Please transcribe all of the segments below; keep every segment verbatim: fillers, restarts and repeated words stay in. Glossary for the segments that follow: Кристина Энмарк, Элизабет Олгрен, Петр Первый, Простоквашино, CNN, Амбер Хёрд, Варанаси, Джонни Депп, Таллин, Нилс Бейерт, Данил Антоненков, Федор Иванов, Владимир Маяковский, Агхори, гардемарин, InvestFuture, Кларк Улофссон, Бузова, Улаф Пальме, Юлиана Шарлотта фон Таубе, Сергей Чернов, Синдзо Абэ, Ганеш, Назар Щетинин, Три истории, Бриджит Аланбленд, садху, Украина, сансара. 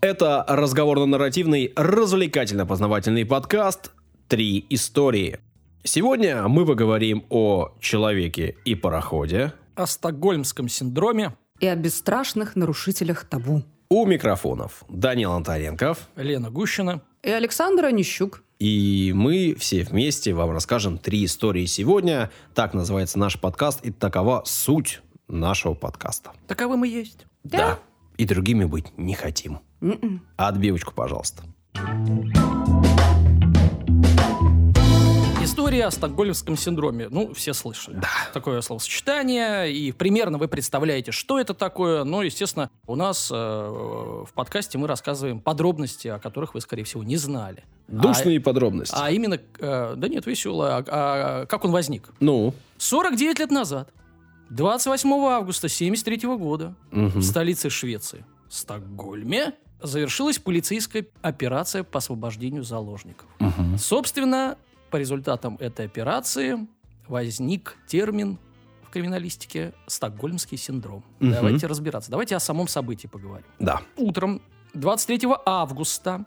Это разговорно-нарративный, развлекательно-познавательный подкаст «Три истории». Сегодня мы поговорим о человеке и пароходе, о стокгольмском синдроме и о бесстрашных нарушителях табу. У микрофонов Данил Антоненков, Лена Гущина и Александр Онищук. И мы все вместе вам расскажем три истории сегодня. Так называется наш подкаст, и такова суть нашего подкаста. Таковы мы есть. Да. Да. И другими быть не хотим. Mm-mm. Отбивочку, пожалуйста. История о стокгольмском синдроме. Ну, все слышали. Да. Такое словосочетание. И примерно вы представляете, что это такое. Но, естественно, у нас э, в подкасте мы рассказываем подробности, о которых вы, скорее всего, не знали. Душные а, подробности. А именно... Э, да нет, весело. А, а, как он возник? Ну? сорок девять лет назад. двадцать восьмого августа тысяча девятьсот семьдесят третьего года угу. в столице Швеции, Стокгольме, завершилась полицейская операция по освобождению заложников. Угу. Собственно, по результатам этой операции возник термин в криминалистике «стокгольмский синдром». Угу. Давайте разбираться. Давайте о самом событии поговорим. Да. Утром двадцать третьего августа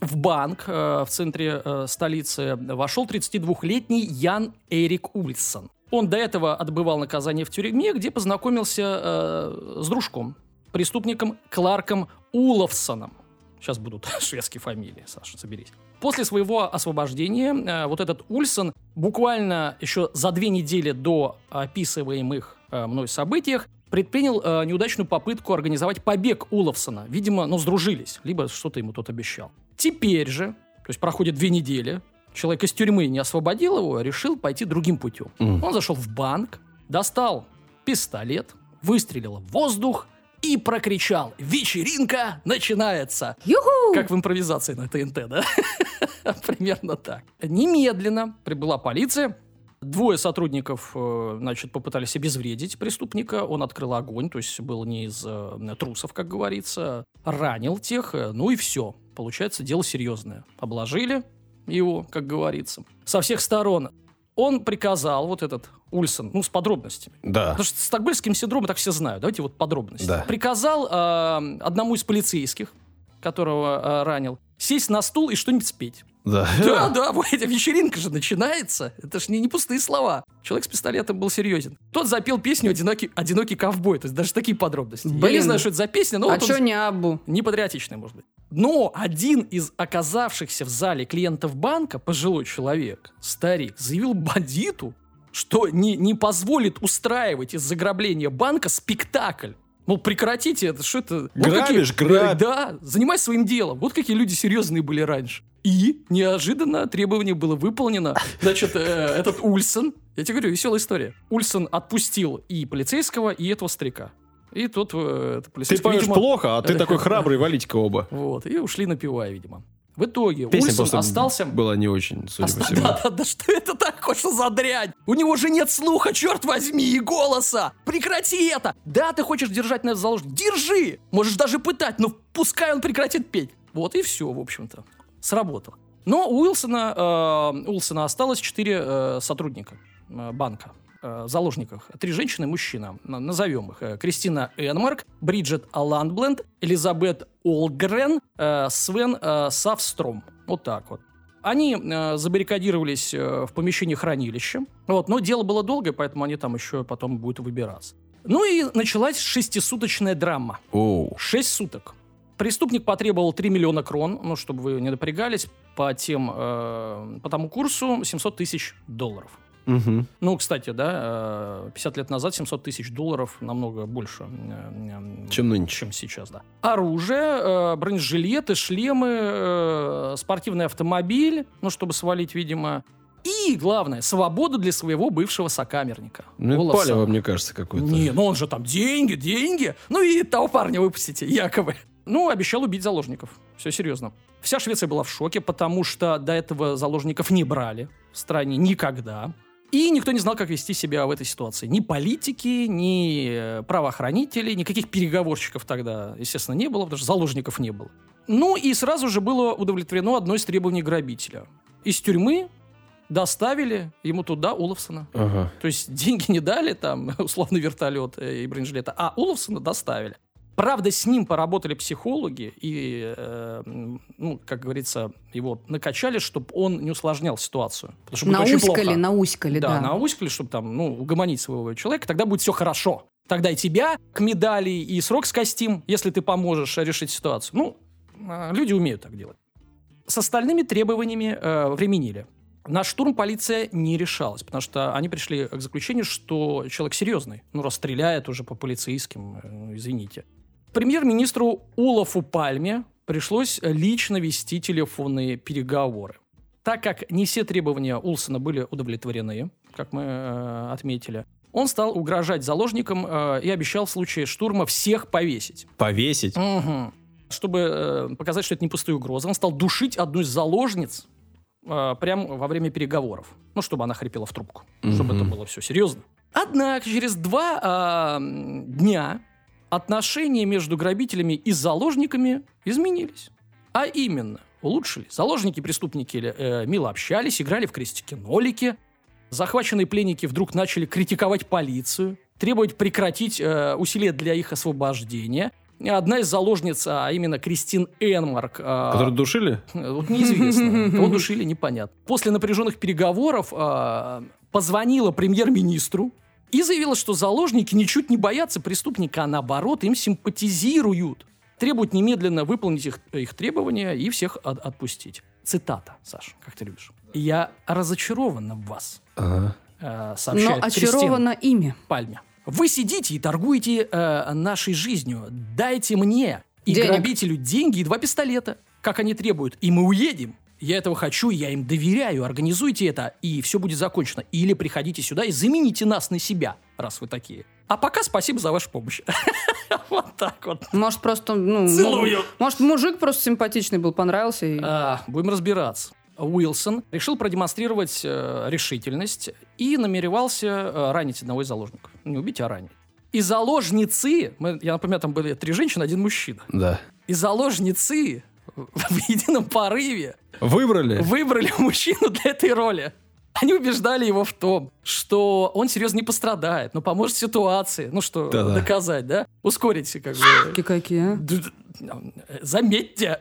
в банк э, в центре э, столицы вошел тридцатидвухлетний Ян Эрик Ульсон. Он до этого отбывал наказание в тюрьме, где познакомился э, с дружком, преступником Кларком Улофссоном. Сейчас будут шведские фамилии, Саша, соберись. После своего освобождения э, вот этот Ульсон буквально еще за две недели до описываемых э, мной событиях предпринял э, неудачную попытку организовать побег Улофссона. Видимо, ну, сдружились, либо что-то ему тот обещал. Теперь же, то есть проходит две недели, человек из тюрьмы не освободил его, решил пойти другим путем. Mm. Он зашел в банк, достал пистолет, выстрелил в воздух и прокричал: «Вечеринка начинается!» Ю-ху! Как в импровизации на ТНТ, да? Примерно так. Немедленно прибыла полиция. Двое сотрудников, значит, попытались обезвредить преступника. Он открыл огонь, то есть был не из э, трусов, как говорится. Ранил тех, ну и все. Получается, дело серьезное. Обложили его, как говорится, со всех сторон. Он приказал, вот этот Ульсон, ну, с подробностями. Да. Потому что с стокгольмским синдромом так все знают. Давайте вот подробности. Да. Приказал э, одному из полицейских, которого э, ранил, сесть на стул и что-нибудь спеть. Да. Да, да, вот эта вечеринка же начинается. Это ж не, не пустые слова. Человек с пистолетом был серьезен. Тот запел песню «Одинокий, одинокий ковбой». То есть даже такие подробности. Блин. Я не знаю, что это за песня, но... А вот что он... не Абу? Не патриотичная, может быть. Но один из оказавшихся в зале клиентов банка, пожилой человек, старик, заявил бандиту, что не, не позволит устраивать из ограбления банка спектакль. Мол, прекратите это, что это... Грабишь, вот грабь. Да, занимайся своим делом. Вот какие люди серьезные были раньше. И неожиданно требование было выполнено. Значит, э, этот Ульсон, я тебе говорю, веселая история. Ульсон отпустил и полицейского, и этого старика. И тот э, полицейский... Ты поешь видимо... плохо, а ты такой храбрый, валите-ка оба. Вот, и ушли напивая, видимо. В итоге песня Ульсон остался... была не очень, судя Оста... по всему. Да, да, да, что это такое, что за дрянь? У него же нет слуха, черт возьми, и голоса. Прекрати это. Да, ты хочешь держать на это заложник, держи. Можешь даже пытать, но пускай он прекратит петь. Вот и все, в общем-то. Сработало. Но у Уилсона, э, Уилсона осталось четыре э, сотрудника э, банка э, в заложниках. Три женщины и мужчина. Назовем их. Э, Кристина Энмарк, Бриджит Аланбленд, Элизабет Олгрен, э, Свен э, Сефстрём. Вот так вот. Они э, забаррикадировались э, в помещении хранилища. Вот, но дело было долгое, поэтому они там еще потом будут выбираться. Ну и началась шестисуточная драма. Oh. Шесть суток. Преступник потребовал три миллиона крон, ну, чтобы вы не напрягались, по, тем, э, по тому курсу семьсот тысяч долларов. Угу. Ну, кстати, да, э, пятьдесят лет назад семьсот тысяч долларов намного больше, э, э, чем, нынче. чем сейчас. Да. Оружие, э, бронежилеты, шлемы, э, спортивный автомобиль, ну, чтобы свалить, видимо. И, главное, свободу для своего бывшего сокамерника. Ну, палево, мне кажется, какое-то. Не, ну он же там деньги, деньги. Ну и того парня выпустите, якобы. Ну, обещал убить заложников. Все серьезно. Вся Швеция была в шоке, потому что до этого заложников не брали в стране никогда. И никто не знал, как вести себя в этой ситуации. Ни политики, ни правоохранители, никаких переговорщиков тогда, естественно, не было, потому что заложников не было. Ну и сразу же было удовлетворено одно из требований грабителя. Из тюрьмы доставили ему туда Улофссона. Ага. То есть деньги не дали, там, условно, вертолет и бронежилета, а Улофссона доставили. Правда, с ним поработали психологи и, э, ну, как говорится, его накачали, чтобы он не усложнял ситуацию. Потому что науськали, науськали, да. Да, науськали, чтобы там, ну, угомонить своего человека, тогда будет все хорошо. Тогда и тебя к медали, и срок скостим, если ты поможешь решить ситуацию. Ну, люди умеют так делать. С остальными требованиями э, временили. На штурм полиция не решалась, потому что они пришли к заключению, что человек серьезный. Ну, расстреляет уже по полицейским, ну, извините. Премьер-министру Улафу Пальме пришлось лично вести телефонные переговоры. Так как не все требования Ульсона были удовлетворены, как мы э, отметили, он стал угрожать заложникам э, и обещал в случае штурма всех повесить. Повесить? Угу. Чтобы э, показать, что это не пустые угрозы, он стал душить одну из заложниц э, прямо во время переговоров. Ну, чтобы она хрипела в трубку. Угу. Чтобы это было все серьезно. Однако через два э, дня отношения между грабителями и заложниками изменились. А именно, улучшились. Заложники-преступники э, мило общались, играли в крестики-нолики. Захваченные пленники вдруг начали критиковать полицию, требовать прекратить э, усилия для их освобождения. Одна из заложниц, а именно Кристина Энмарк... Э, Которую душили? Вот неизвестно. Кого душили, непонятно. После напряженных переговоров э, позвонила премьер-министру и заявила, что заложники ничуть не боятся преступника, а наоборот, им симпатизируют. Требуют немедленно выполнить их, их требования и всех от, отпустить. Цитата, Саша, как ты любишь. «Я разочарована в вас», ага. э, сообщает Кристина. Но очарована ими. Пальме. «Вы сидите и торгуете э, нашей жизнью. Дайте мне и денег. Грабителю деньги и два пистолета, как они требуют, и мы уедем. Я этого хочу, я им доверяю, организуйте это, и все будет закончено. Или приходите сюда и замените нас на себя, раз вы такие. А пока спасибо за вашу помощь». Вот так вот. Может, просто... Целую. Может, мужик просто симпатичный был, понравился. Будем разбираться. Уилсон решил продемонстрировать решительность и намеревался ранить одного из заложников. Не убить, а ранить. И заложницы... Я напоминаю, там были три женщины, один мужчина. Да. И заложницы... в едином порыве выбрали. выбрали мужчину для этой роли. Они убеждали его в том, что он серьезно не пострадает, но поможет ситуации, ну что, да-да. доказать, да? Ускорить, как бы. Какие? Заметьте,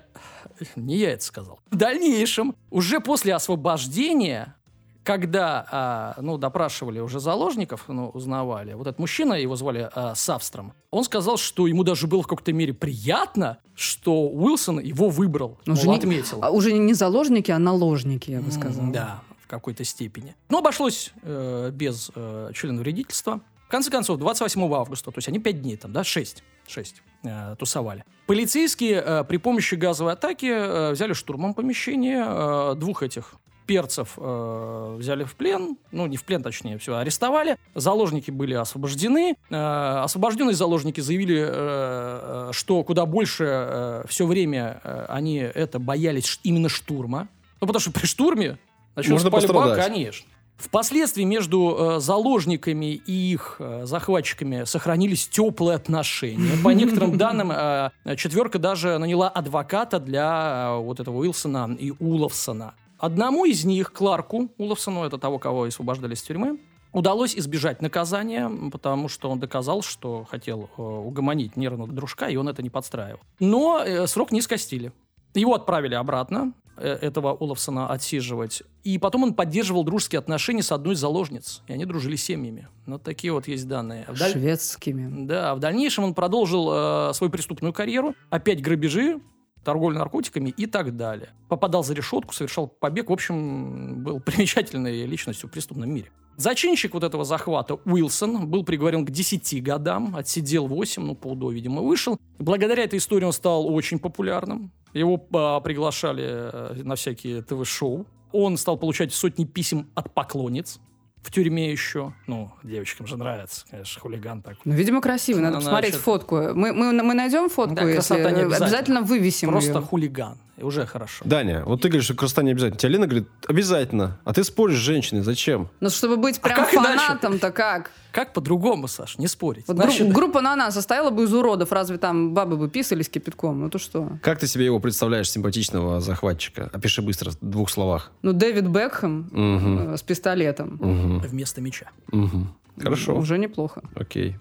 не я это сказал. В дальнейшем, уже после освобождения, когда, ну, допрашивали уже заложников, ну, узнавали, вот этот мужчина, его звали э, Савстром, он сказал, что ему даже было в какой-то мере приятно, что Уилсон его выбрал, уже мол, не, отметил. Уже не заложники, а наложники, я бы сказал. Mm, да, в какой-то степени. Но обошлось э, без э, членовредительства. В конце концов, двадцать восьмого августа, то есть они пять дней там, да, шесть, шесть э, тусовали. Полицейские э, при помощи газовой атаки э, взяли штурмом помещение э, двух этих... перцев э, взяли в плен, ну, не в плен, точнее, все, арестовали. Заложники были освобождены. Э, освобожденные заложники заявили, э, что куда больше э, все время э, они это боялись именно штурма. Ну, потому что при штурме начнется пальба, конечно. Впоследствии между э, заложниками и их э, захватчиками сохранились теплые отношения. По некоторым данным, э, четверка даже наняла адвоката для э, вот этого Уилсона и Улофсона. Одному из них, Кларку Улофссону, это того, кого освобождали из тюрьмы, удалось избежать наказания, потому что он доказал, что хотел э, угомонить нервного дружка, и он это не подстраивал. Но э, срок не скостили. Его отправили обратно, э, этого Улофссона отсиживать. И потом он поддерживал дружеские отношения с одной из заложниц. И они дружили семьями. Вот такие вот есть данные. Даль... Шведскими. Да, в дальнейшем он продолжил э, свою преступную карьеру. Опять грабежи, торговля наркотиками и так далее. Попадал за решетку, совершал побег. В общем, был примечательной личностью в преступном мире. Зачинщик вот этого захвата, Уилсон, был приговорен к десяти годам, отсидел восемь, ну, по УДО, видимо, вышел. Благодаря этой истории он стал очень популярным. Его а, приглашали на всякие ТВ-шоу. Он стал получать сотни писем от поклонниц. В тюрьме еще. Ну, девочкам же нравится, конечно, хулиган такой. Ну, видимо, красивый. Надо Она посмотреть значит... фотку. Мы, мы, мы найдем фотку, да, если... обязательно. обязательно вывесим Просто ее. Хулиган. И уже хорошо. Даня, вот ты говоришь, что красота не обязательно. Тебя Лена говорит, обязательно. А ты споришь с женщиной. Зачем? Ну, чтобы быть прям а фанатом-то как? Как по-другому, Саш, не спорить. Вот значит, гру- группа «На-на» состояла бы из уродов. Разве там бабы бы писались кипятком? Ну, то что? Как ты себе его представляешь, симпатичного захватчика? Опиши быстро, в двух словах. Ну, Дэвид Бекхэм угу. с пистолетом. Угу. Вместо меча. Угу. Хорошо. Уже неплохо. Окей.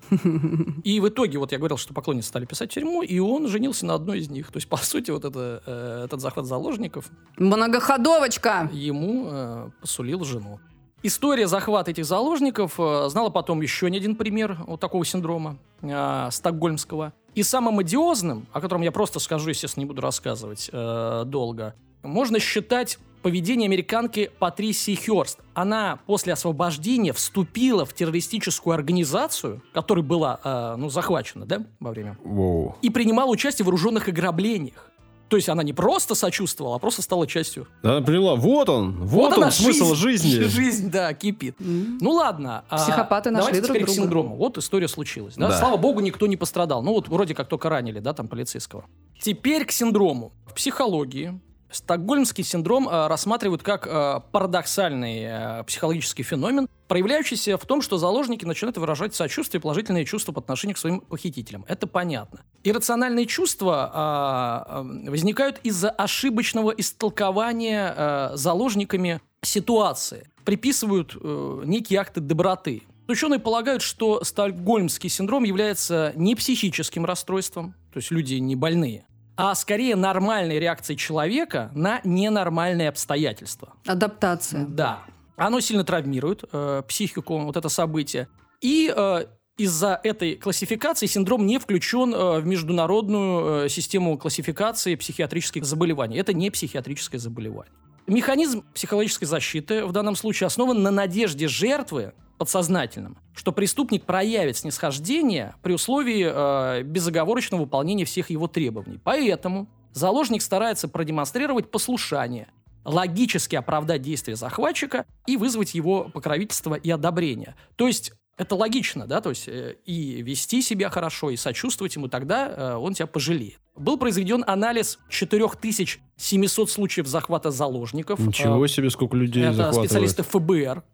И в итоге, вот я говорил, что поклонницы стали писать тюрьму, и он женился на одной из них. То есть, по сути, вот это, э, этот захват заложников... Многоходовочка! Ему э, посулил жену. История захвата этих заложников э, знала потом еще не один пример вот такого синдрома э, стокгольмского. И самым одиозным, о котором я просто скажу, естественно, не буду рассказывать э, долго, можно считать... поведение американки Патрисии Хёрст. Она после освобождения вступила в террористическую организацию, которая была, э, ну, захвачена, да, во время. Воу. И принимала участие в вооруженных ограблениях. То есть она не просто сочувствовала, а просто стала частью. Она поняла, вот он, вот, вот он смысл жизнь, жизни. Жизнь, да, кипит. Mm-hmm. Ну ладно. Психопаты а, нашли друг друга. Давайте теперь к синдрому. Вот история случилась. Да? Да. Слава богу, никто не пострадал. Ну вот вроде как только ранили, да, там полицейского. Теперь к синдрому. В психологии стокгольмский синдром э, рассматривают как э, парадоксальный э, психологический феномен, проявляющийся в том, что заложники начинают выражать сочувствие и положительные чувства по отношению к своим похитителям. Это понятно. Иррациональные чувства э, возникают из-за ошибочного истолкования э, заложниками ситуации. Приписывают э, некие акты доброты. Ученые полагают, что стокгольмский синдром является не психическим расстройством, то есть люди не больные, а скорее нормальной реакцией человека на ненормальные обстоятельства. Адаптация. Да. Оно сильно травмирует э, психику, вот это событие. И э, из-за этой классификации синдром не включен э, в международную э, систему классификации психиатрических заболеваний. Это не психиатрическое заболевание. Механизм психологической защиты в данном случае основан на надежде жертвы, подсознательном, что преступник проявит снисхождение при условии э, безоговорочного выполнения всех его требований. Поэтому заложник старается продемонстрировать послушание, логически оправдать действия захватчика и вызвать его покровительство и одобрение. То есть это логично, да, то есть э, и вести себя хорошо, и сочувствовать ему, тогда э, он тебя пожалеет. Был произведен анализ четыре тысячи семьсот случаев захвата заложников. Ничего э, себе, сколько людей это захватывают. Специалисты ФБР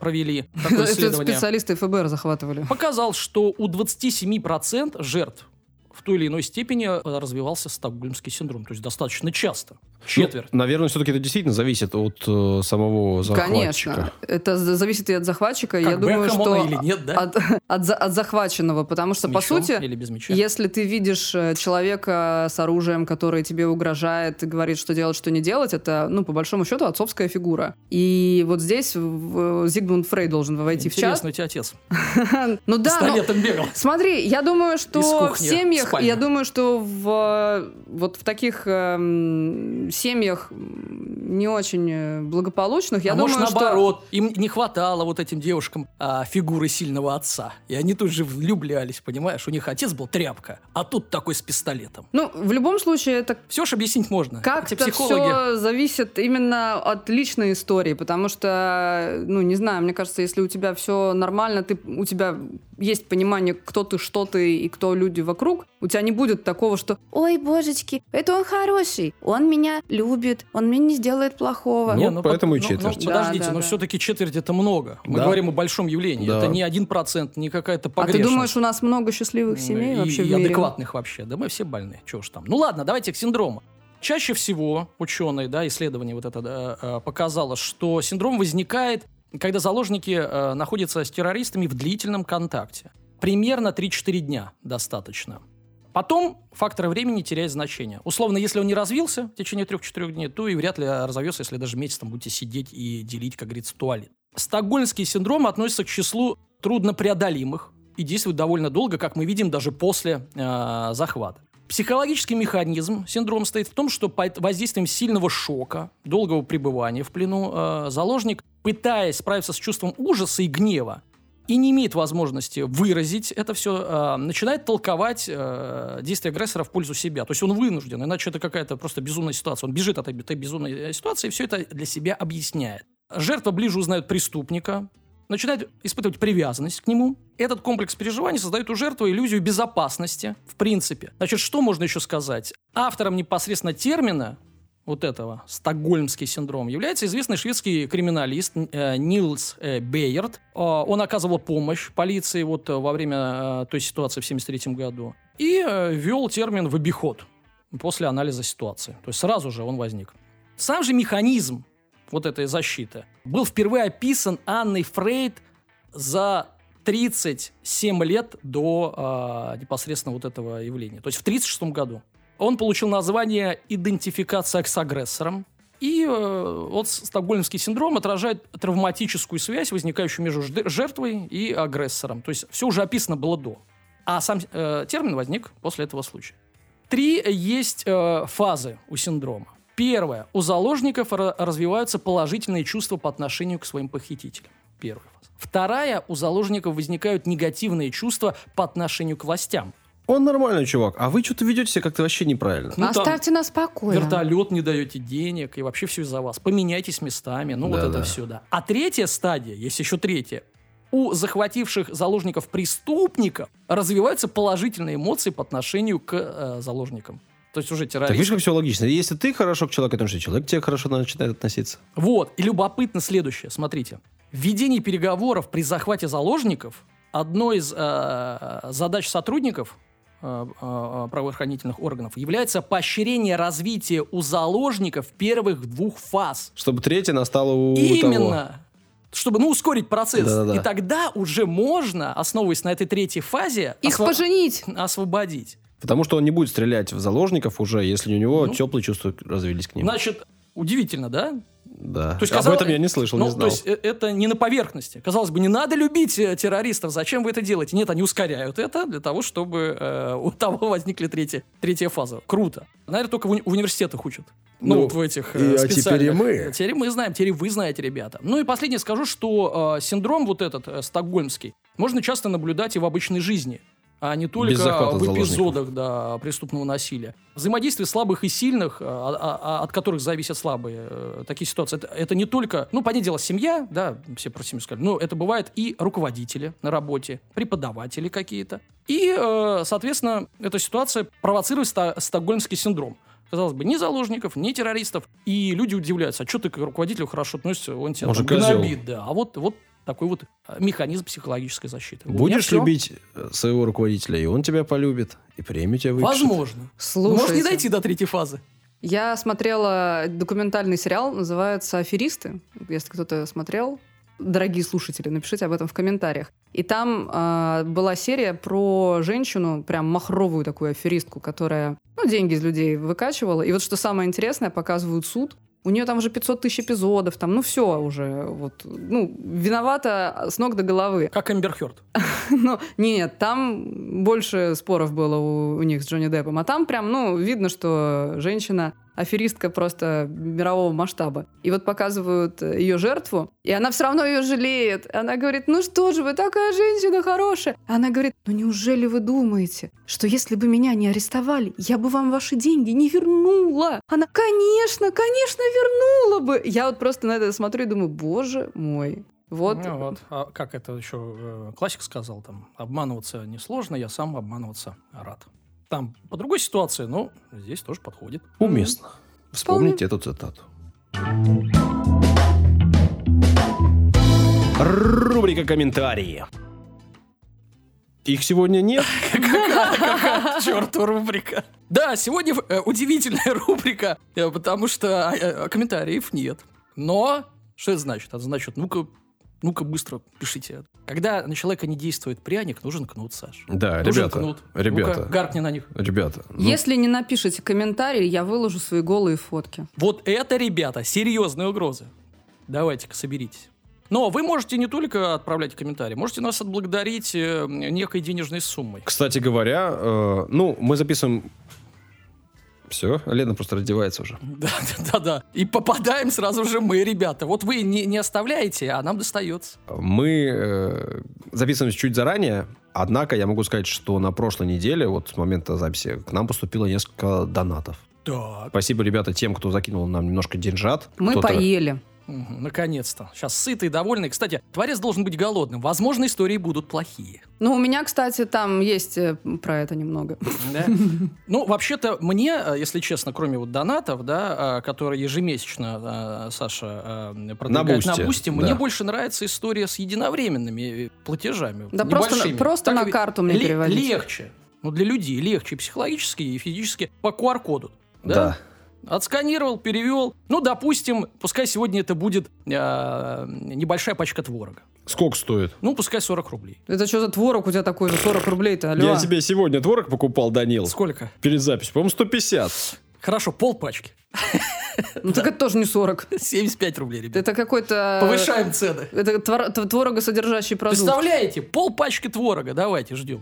провели такое исследование. Специалисты ФБР захватывали. Показал, что у двадцать семь процентов жертв в той или иной степени развивался стокгольмский синдром. То есть достаточно часто. Четверть. Ну, наверное, все-таки это действительно зависит от э, самого захватчика. Конечно. Это зависит и от захватчика. Как Я думаю, что или нет, да? от, от, от захваченного. Потому что, мечом, по сути, если ты видишь человека с оружием, который тебе угрожает и говорит, что делать, что не делать, это, ну, по большому счету, отцовская фигура. И вот здесь в, в, Зигмунд Фрейд должен войти в чат. Интересно, у тебя отец. Ну да. С пистолетом бегал. Смотри, я думаю, что в семьях Спальня. Я думаю, что в, вот в таких э, семьях не очень благополучных, я а думаю, может, что... наоборот, им не хватало вот этим девушкам а, фигуры сильного отца. И они тут же влюблялись, понимаешь? У них отец был тряпка, а тут такой с пистолетом. Ну, в любом случае, это... Все же объяснить можно. Как-то психологи... все зависит именно от личной истории, потому что, ну, не знаю, мне кажется, если у тебя все нормально, ты, у тебя есть понимание, кто ты, что ты и кто люди вокруг, у тебя не будет такого, что «Ой, божечки, это он хороший, он меня любит, он меня не сделает плохого». Ну, ну поэтому и четверть. Ну, ну, подождите, да, да, но да. все-таки четверть – это много. Мы да. говорим о большом явлении. Да. Это не один процент, не какая-то погрешность. А ты думаешь, у нас много счастливых семей и, вообще в мире? И адекватных вообще. Да мы все больные. Чего ж там. Ну ладно, давайте к синдрому. Чаще всего ученые, да, исследование вот это да, показало, что синдром возникает, когда заложники э, находятся с террористами в длительном контакте. Примерно три-четыре дня достаточно. Потом фактор времени теряет значение. Условно, если он не развился в течение трех-четырех дней, то и вряд ли разовьется, если даже месяц там будете сидеть и делить, как говорится, туалет. Стокгольмский синдром относится к числу труднопреодолимых и действует довольно долго, как мы видим, даже после э, захвата. Психологический механизм синдрома стоит в том, что под воздействием сильного шока, долгого пребывания в плену, э, заложник, пытаясь справиться с чувством ужаса и гнева, и не имеет возможности выразить это все, э, начинает толковать э, действия агрессора в пользу себя. То есть он вынужден, иначе это какая-то просто безумная ситуация. Он бежит от этой безумной ситуации и все это для себя объясняет. Жертва ближе узнает преступника, начинает испытывать привязанность к нему. Этот комплекс переживаний создает у жертвы иллюзию безопасности, в принципе. Значит, что можно еще сказать? Автором непосредственно термина вот этого, стокгольмский синдром, является известный шведский криминалист э, Нилс э, Бейерт. Э, он оказывал помощь полиции вот, во время э, той ситуации в семьдесят третьем году и э, ввел термин в обиход после анализа ситуации. То есть сразу же он возник. Сам же механизм вот этой защиты был впервые описан Анной Фрейд за тридцать семь лет до э, непосредственно вот этого явления. То есть в тридцать шестом году он получил название «Идентификация с агрессором». И э, вот стокгольмский синдром отражает травматическую связь, возникающую между жертвой и агрессором. То есть все уже описано было до. А сам э, термин возник после этого случая. Три есть э, фазы у синдрома. Первое. У заложников развиваются положительные чувства по отношению к своим похитителям. Первая фаза. Вторая. У заложников возникают негативные чувства по отношению к властям. Он нормальный чувак, а вы что-то ведете себя как-то вообще неправильно. Ну, оставьте нас спокойно. Вертолет не даете денег, и вообще все из-за вас. Поменяйтесь местами, ну да, вот это да. все, да. А третья стадия, есть еще третья. У захвативших заложников преступников развиваются положительные эмоции по отношению к э, заложникам. То есть уже террористы. Так видишь, как все логично. Если ты хорошо к человеку, то человек к тебе хорошо начинает относиться. Вот. И любопытно следующее. Смотрите. В ведении переговоров при захвате заложников одной из э, задач сотрудников э, э, правоохранительных органов является поощрение развития у заложников первых двух фаз. Чтобы третья настала у Именно. того. Именно. Чтобы, ну, ускорить процесс. Да-да-да. И тогда уже можно, основываясь на этой третьей фазе... Их осво... поженить. Освободить. Потому что он не будет стрелять в заложников уже, если у него ну. теплые чувства развились к ним. Значит, удивительно, да? Да. То есть, Об казалось... этом я не слышал, ну, не знал. То есть, это не на поверхности. Казалось бы, не надо любить террористов, зачем вы это делаете? Нет, они ускоряют это для того, чтобы э, у того возникла третья, третья фаза. Круто. Наверное, только в, уни- в университетах учат. Ну, ну вот в этих и, специальных. А теперь и мы. Теперь мы знаем, теперь вы знаете, ребята. Ну и последнее скажу, что э, синдром вот этот, э, стокгольмский, можно часто наблюдать и в обычной жизни, а не только в эпизодах да, преступного насилия. Взаимодействие слабых и сильных, от которых зависят слабые, такие ситуации, это, это не только, ну, понятное дело, семья, да, все про семью сказали, но это бывает и руководители на работе, преподаватели какие-то. И, соответственно, эта ситуация провоцирует стокгольмский синдром. Казалось бы, ни заложников, ни террористов. И люди удивляются, а что ты к руководителю хорошо относишься, он тебя гнобит, да. А вот, вот такой вот механизм психологической защиты. Будешь любить своего руководителя, и он тебя полюбит, и премию тебя выпишет. Возможно. Слушайте. Может не дойти до третьей фазы. Я смотрела документальный сериал, называется «Аферисты». Если кто-то смотрел, дорогие слушатели, напишите об этом в комментариях. И там э, была серия про женщину, прям махровую такую аферистку, которая, ну, деньги из людей выкачивала. И вот что самое интересное, показывают суд. У нее там уже пятьсот тысяч эпизодов, там, ну, все уже, вот, ну, виновата с ног до головы. Как Амбер Хёрд. Ну, нет, там больше споров было у, у них с Джонни Деппом, а там прям, ну, видно, что женщина... аферистка просто мирового масштаба. И вот показывают ее жертву, и она все равно ее жалеет. Она говорит, ну что же вы, такая женщина хорошая. Она говорит, ну неужели вы думаете, что если бы меня не арестовали, я бы вам ваши деньги не вернула? Она, конечно, конечно, вернула бы. Я вот просто на это смотрю и думаю, боже мой. Вот. Ну, вот. А как это еще классик сказал там, обманываться несложно, я сам обманываться рад. Там по другой ситуации, но здесь тоже подходит. Уместно. Вспомните Вполне. эту цитату. Рубрика «Комментарии». Их сегодня нет. Какая чертова рубрика. Да, сегодня удивительная рубрика, потому что комментариев нет. Но что это значит? Это значит, ну-ка, ну-ка быстро пишите. Когда на человека не действует пряник, нужен кнут, Саш. Да, нужен ребята, кнут. ребята. Ну-ка, гаркни на них. Ребята. Ну. Если не напишите комментарий, я выложу свои голые фотки. Вот это, ребята, серьезные угрозы. Давайте-ка, соберитесь. Но вы можете не только отправлять комментарии, можете нас отблагодарить некой денежной суммой. Кстати говоря, э, ну, мы записываем... Все, Лена просто раздевается уже. Да-да-да. И попадаем сразу же мы, ребята. Вот вы не, не оставляете, а нам достается. Мы э, записываемся чуть заранее. Однако я могу сказать, что на прошлой неделе, вот с момента записи, к нам поступило несколько донатов. Так. Спасибо, ребята, тем, кто закинул нам немножко деньжат. Мы Кто-то... поели. Угу, наконец-то. Сейчас сытый, довольный. Кстати, творец должен быть голодным. Возможно, истории будут плохие. Ну, у меня, кстати, там есть про это немного. Да? Ну, вообще-то, мне, если честно, кроме вот донатов, да, которые ежемесячно Саша продвигает на Бусти, да. мне больше нравится история с единовременными платежами. Да просто, просто на карту мне ле- переводить. Легче. Ну, для людей легче психологически и физически по ку ар коду. Да. да. Отсканировал, перевел. Ну, допустим, пускай сегодня это будет э, небольшая пачка творога. Сколько стоит? Ну, пускай сорок рублей. Это что за творог у тебя такой же? сорок рублей-то, алло. Я тебе сегодня творог покупал, Данил. Сколько? Перед записью. По-моему, сто пятьдесят. Хорошо, полпачки. Ну, так это тоже не сорок. семьдесят пять рублей, ребят. Это какой-то... Повышаем цены. Это творогосодержащий продукт. Представляете? Полпачки творога. Давайте, ждем.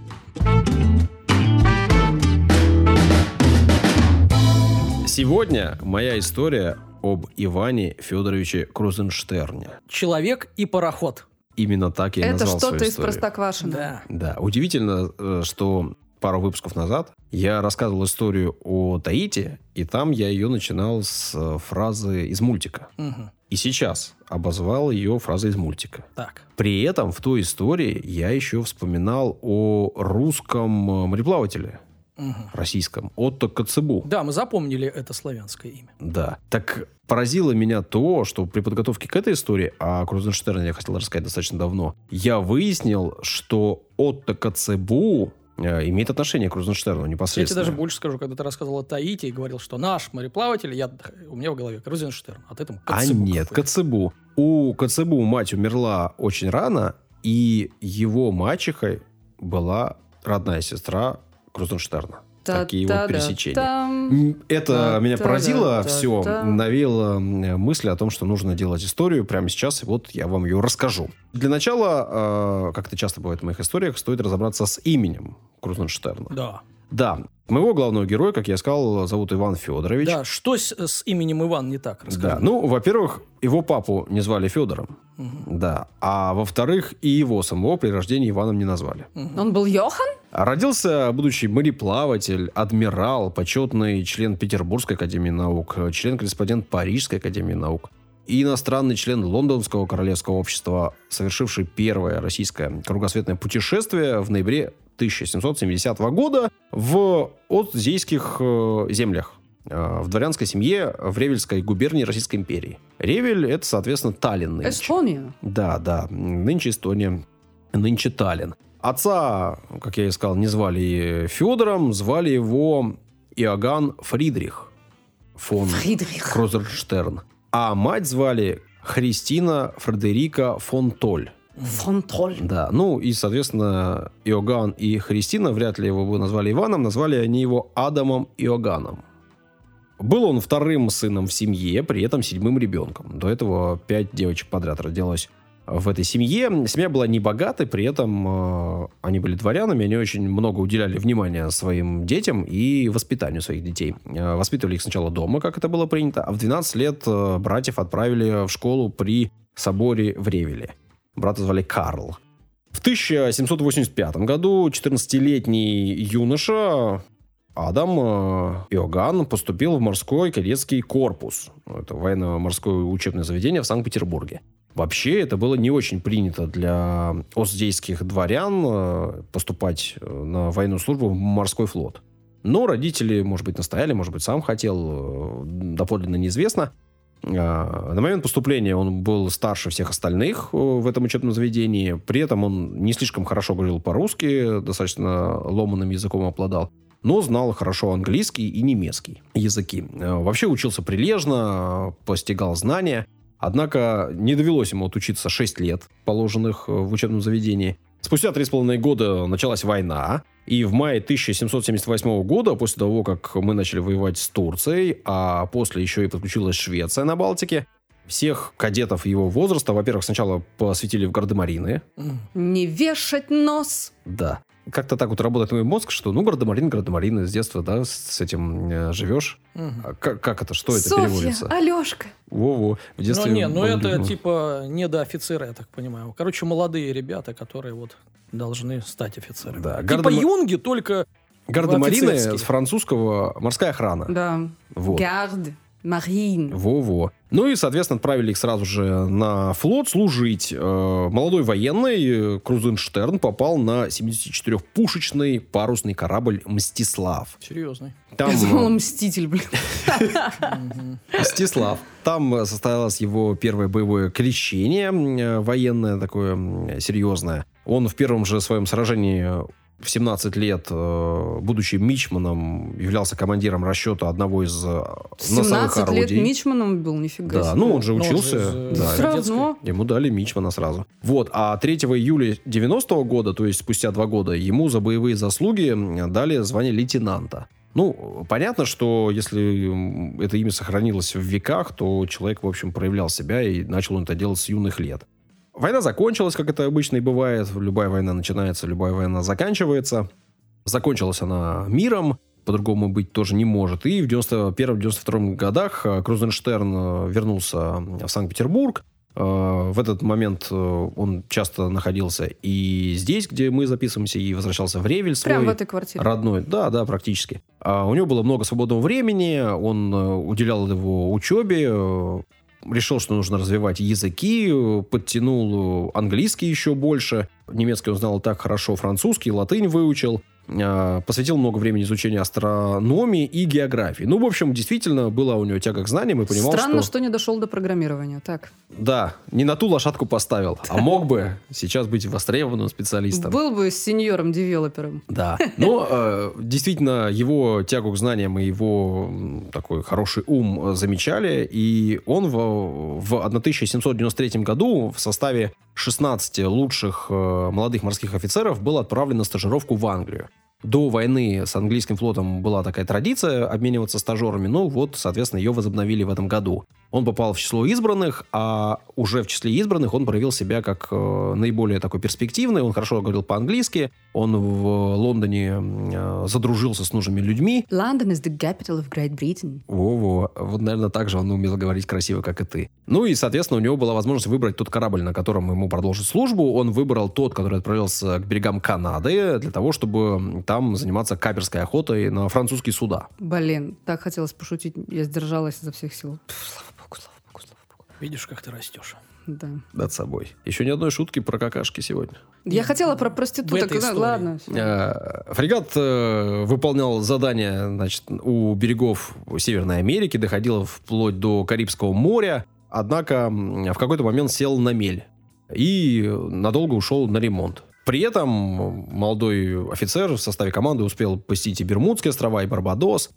Сегодня моя история об Иване Федоровиче Крузенштерне. Человек и пароход. Именно так я и назвал свою историю. Это что-то из Простоквашино. Да. Да. Удивительно, что пару выпусков назад я рассказывал историю о Таити, и там я ее начинал с фразы из мультика. Угу. И сейчас обозвал ее фразой из мультика. Так. При этом в той истории я еще вспоминал о русском мореплавателе. Угу. Российском. Отто Коцебу. Да, мы запомнили это славянское имя. Да. Так поразило меня то, что при подготовке к этой истории, а Крузенштерн я хотел рассказать достаточно давно, я выяснил, что Отто Коцебу имеет отношение к Крузенштерну непосредственно. Я тебе даже больше скажу, когда ты рассказывал о Таити и говорил, что наш мореплаватель, я, у меня в голове Крузенштерн, а ты там Коцебу. А нет, Коцебу. У Коцебу мать умерла очень рано, и его мачехой была родная сестра Крузенштерна. Такие вот пересечения. Это меня поразило все, навело мысли о том, что нужно делать историю прямо сейчас, и вот я вам ее расскажу. Для начала, как это часто бывает в моих историях, стоит разобраться с именем Крузенштерна. Да. Да. Моего главного героя, как я сказал, зовут Иван Федорович. Да, что с, с именем Иван не так? Расскажи. Да, ну, во-первых, его папу не звали Федором. Угу. Да. А во-вторых, и его самого при рождении Иваном не назвали. Угу. Он был Йохан? Родился будущий мореплаватель, адмирал, почетный член Петербургской академии наук, член-корреспондент Парижской академии наук и иностранный член Лондонского королевского общества, совершивший первое российское кругосветное путешествие в ноябре тысяча семьсот семидесятого года в отзейских землях, в дворянской семье в Ревельской губернии Российской империи. Ревель — это, соответственно, Таллин нынче. Эстония. Да, да. Нынче Эстония, нынче Таллин. Отца, как я и сказал, не звали Федором, звали его Иоганн Фридрих фон Фридрих. Крузенштерн. А мать звали Христина Фредерика фон Толь. Фон Толь. Да, ну и, соответственно, Иоганн и Христина, вряд ли его бы назвали Иваном, назвали они его Адамом Иоганном. Был он вторым сыном в семье, при этом седьмым ребенком. До этого пять девочек подряд родилось в этой семье. Семья была небогатой, при этом э, они были дворянами, они очень много уделяли внимания своим детям и воспитанию своих детей. Э, воспитывали их сначала дома, как это было принято, а в двенадцать лет э, братьев отправили в школу при соборе в Ревеле. Брата звали Карл. В тысяча семьсот восемьдесят пятом году четырнадцатилетний юноша Адам Иоганн поступил в морской кадетский корпус. Это военно-морское учебное заведение в Санкт-Петербурге. Вообще, это было не очень принято для остзейских дворян поступать на военную службу в морской флот. Но родители, может быть, настояли, может быть, сам хотел, доподлинно неизвестно. На момент поступления он был старше всех остальных в этом учебном заведении. При этом он не слишком хорошо говорил по-русски, достаточно ломаным языком обладал, но знал хорошо английский и немецкий языки. Вообще учился прилежно, постигал знания. Однако не довелось ему отучиться шесть лет, положенных в учебном заведении. Спустя три с половиной года началась война. И в мае тысяча семьсот семьдесят восьмого года, после того, как мы начали воевать с Турцией, а после еще и подключилась Швеция на Балтике, всех кадетов его возраста, во-первых, сначала посвятили в гардемарины. Не вешать нос! Да. Как-то так вот работает мой мозг, что ну, гардемарин, гардемарины, с детства, да, с этим э, живешь. Угу. А как, как это? Что это Софья, переводится? Софья, Алешка. Во-во. В детстве ну, не, ну это любимый. Типа недоофицеры, я так понимаю. Короче, молодые ребята, которые вот должны стать офицерами. Да. Гардем... Типа юнги, только гардемарины с французского морская охрана. Да. Вот. Гард. Марин. Во-во. Ну и, соответственно, отправили их сразу же на флот служить. Молодой военный Крузенштерн попал на семидесятичетырёхпушечный парусный корабль «Мстислав». Серьезный. Там... Я думала, «Мститель», блин. «Мстислав». Там состоялось его первое боевое крещение военное, такое серьезное. Он в первом же своем сражении в семнадцать лет, будучи мичманом, являлся командиром расчета одного из носовых орудий. семнадцать лет мичманом был, нифига да, себе. Ну, он же учился. Он же, да, все равно. Ему дали мичмана сразу. Вот. А третьего июля девяностого года, то есть спустя два года, ему за боевые заслуги дали звание лейтенанта. Ну, понятно, что если это имя сохранилось в веках, то человек, в общем, проявлял себя, и начал он это делать с юных лет. Война закончилась, как это обычно и бывает. Любая война начинается, любая война заканчивается. Закончилась она миром, по-другому быть тоже не может. И в девяносто первом — девяносто втором годах Крузенштерн вернулся в Санкт-Петербург. В этот момент он часто находился и здесь, где мы записываемся, и возвращался в Ревель свой. Прямо в этой квартире. Родной. Да, да, практически. У него было много свободного времени, он уделял его учебе, решил, что нужно развивать языки, подтянул английский еще больше, немецкий он знал так хорошо, французский, латынь выучил, посвятил много времени изучению астрономии и географии. Ну, в общем, действительно, была у него тяга к знаниям и понимал, Странно, что... что не дошел до программирования, так. Да, не на ту лошадку поставил, а мог бы сейчас быть востребованным специалистом. Был бы сеньором-девелопером. Да, но действительно, его тягу к знаниям и его такой хороший ум замечали, и он в тысяча семьсот девяносто третьем году в составе шестнадцати лучших молодых морских офицеров был отправлен на стажировку в Англию. До войны с английским флотом была такая традиция обмениваться стажерами, ну вот, соответственно, ее возобновили в этом году. Он попал в число избранных, а уже в числе избранных он проявил себя как э, наиболее такой перспективный, он хорошо говорил по-английски, он в Лондоне э, задружился с нужными людьми. London is the capital of Great Britain. Во-во, вот, наверное, так же он умел говорить красиво, как и ты. Ну и, соответственно, у него была возможность выбрать тот корабль, на котором ему продолжить службу. Он выбрал тот, который отправился к берегам Канады для того, чтобы там заниматься каперской охотой на французские суда. Блин, так хотелось пошутить, я сдержалась изо всех сил. Слава богу, слава богу, слава богу. Видишь, как ты растешь. Да. Над собой. Еще ни одной шутки про какашки сегодня. Я хотела про проституток. Да, ладно. Фрегат выполнял задания, значит, у берегов Северной Америки, доходил вплоть до Карибского моря, однако в какой-то момент сел на мель и надолго ушел на ремонт. При этом молодой офицер в составе команды успел посетить и Бермудские острова, и Барбадос.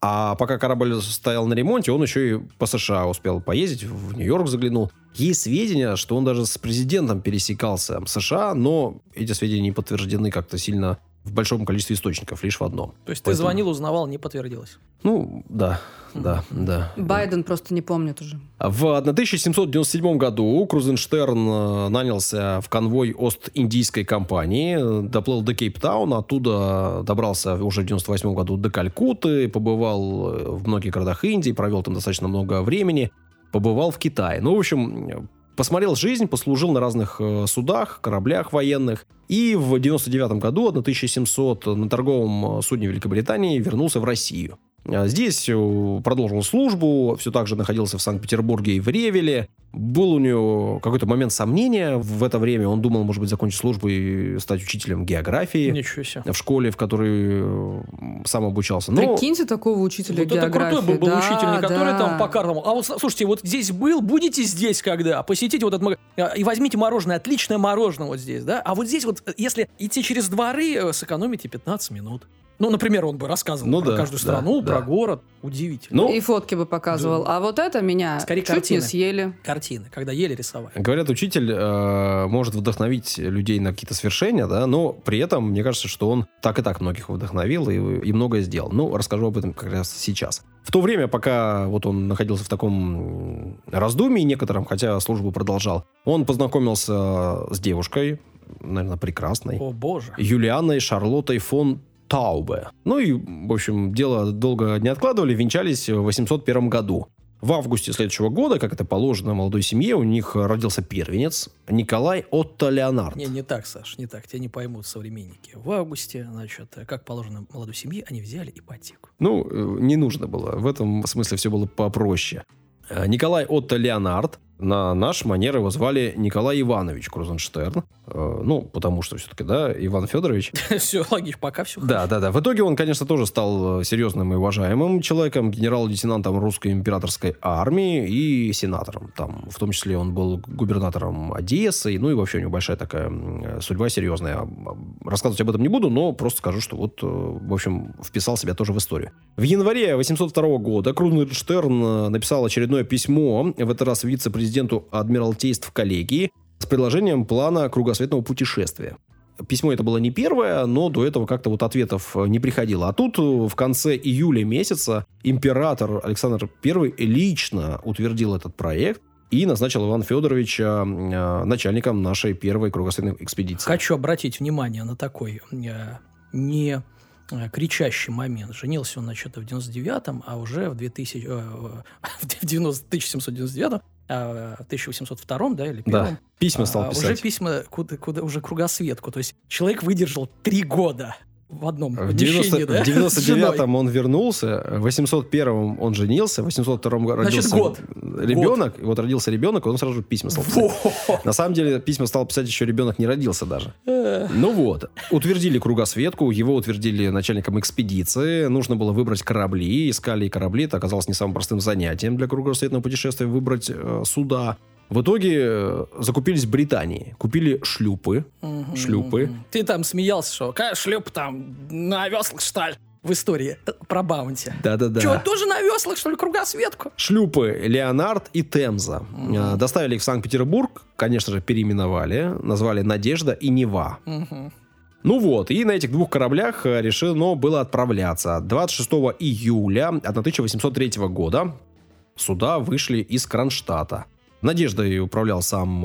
А пока корабль стоял на ремонте, он еще и по США успел поездить, в Нью-Йорк заглянул. Есть сведения, что он даже с президентом пересекался в США, но эти сведения не подтверждены как-то сильно в большом количестве источников, лишь в одном. То есть Поэтому... ты звонил, узнавал, не подтвердилось? Ну, да, да, да. Байден да. просто не помнит уже. В тысяча семьсот девяносто седьмом году Крузенштерн нанялся в конвой Ост-Индийской компании, доплыл до Кейптауна, оттуда добрался уже в девяносто восьмом году до Калькутты, побывал в многих городах Индии, провел там достаточно много времени, побывал в Китае. Ну, в общем... Посмотрел жизнь, послужил на разных судах, кораблях военных. И в девяносто девятом году, тысяча семьсот, на торговом судне Великобритании вернулся в Россию. Здесь продолжил службу, все так же находился в Санкт-Петербурге и в Ревеле. Был у него какой-то момент сомнения в это время. Он думал, может быть, закончить службу и стать учителем географии. Ничего себе. В школе, в которой сам обучался. Но... Прикиньте такого учителя вот географии. Вот это крутой был, да, учитель, не да. который там по картам. А вот, слушайте, вот здесь был, будете здесь когда? Посетите вот этот магазин. И возьмите мороженое, отличное мороженое вот здесь, да? А вот здесь вот, если идти через дворы, сэкономите пятнадцать минут. Ну, например, он бы рассказывал ну, про да, каждую страну, да, про да. город. Удивительно. Ну, и фотки бы показывал. Да. А вот это меня Скорее, чуть картины. не съели. Картины, когда ели рисовали. Говорят, учитель э, может вдохновить людей на какие-то свершения, да, но при этом, мне кажется, что он так и так многих вдохновил и, и многое сделал. Ну, расскажу об этом как раз сейчас. В то время, пока вот он находился в таком раздумии некотором, хотя службу продолжал, он познакомился с девушкой, наверное, прекрасной. О, боже. Юлианой Шарлоттой фон Таубе. Ну и, в общем, дело долго не откладывали, венчались в восемьсот первом году. В августе следующего года, как это положено молодой семье, у них родился первенец Николай Отто Леонард. Не, не так, Саш, не так, тебя не поймут современники. В августе, значит, как положено молодой семье, они взяли ипотеку. Ну, не нужно было, в этом смысле все было попроще. Николай Отто Леонард, на наш манер его звали Николай Иванович Крузенштерн. Ну, потому что все-таки, да, Иван Федорович. Все, логично, пока все. Да, да, да. В итоге он, конечно, тоже стал серьезным и уважаемым человеком, генерал-лейтенантом русской императорской армии и сенатором. Там, в том числе, он был губернатором Одессы, ну и вообще у него большая такая судьба серьезная. Рассказывать об этом не буду, но просто скажу, что вот, в общем, вписал себя тоже в историю. В январе восемьсот второго года Крузенштерн написал очередное письмо, в этот раз вице-президенту адмиралтейств коллегии, с предложением плана кругосветного путешествия. Письмо это было не первое, но до этого как-то вот ответов не приходило. А тут в конце июля месяца император Александр Первый лично утвердил этот проект и назначил Ивана Федоровича начальником нашей первой кругосветной экспедиции. Хочу обратить внимание на такой не кричащий момент. Женился он, значит, в девяносто девятом, а уже в тысяча семьсот девяносто девятом в тысяча восемьсот втором, да, или первом. Да, письма стал писать. Уже письма, куда, куда, уже кругосветку. То есть человек выдержал три года в одном помещении, да? В девяносто девятом он вернулся, в восемьсот первом он женился, в восемьсот втором родился... Значит, год. Ребенок, год. Вот родился ребенок, он сразу же письма стал писать. Во! На самом деле письма стал писать, еще ребенок не родился даже. Ну вот. Утвердили кругосветку, его утвердили начальником экспедиции, нужно было выбрать корабли, искали корабли, это оказалось не самым простым занятием для кругосветного путешествия, выбрать э, суда. В итоге закупились в Британии. Купили шлюпы. Угу. Шлюпы. Ты там смеялся, что какая шлюпа там на веслах, что ли? В истории про Баунти. Да-да-да. Чего, тоже на веслах, что ли, кругосветку? Шлюпы «Леонард» и «Темза». Угу. Доставили их в Санкт-Петербург. Конечно же, переименовали. Назвали «Надежда» и «Нева». Угу. Ну вот, и на этих двух кораблях решено было отправляться. двадцать шестого июля тысяча восемьсот третьего года суда вышли из Кронштадта. «Надеждой» управлял сам